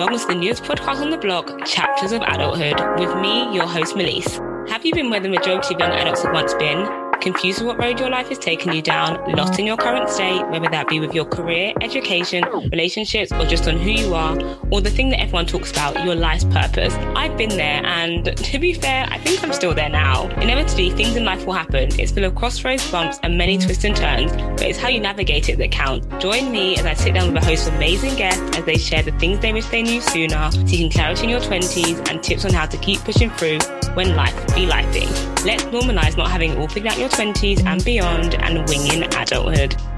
along to the newest podcast on the blog, Chapters of Adulthood, with me, your host, Melise. Have you been where the majority of young adults have once been? Confused with what road your life has taken you down, lost in your current state, whether that be with your career, education, relationships, or just on who you are, or the thing that everyone talks about, your life's purpose? I've been there, and to be fair, I think I'm still there now. Inevitably, things in life will happen. It's full of crossroads, bumps, and many twists and turns, but it's how you navigate it that counts. Join me as I sit down with a host of amazing guests as they share the things they wish they knew sooner, seeking clarity in your 20s, and tips on how to keep pushing through when life be lifing. Let's normalize not having it all figured out your 20s and beyond, and winging adulthood.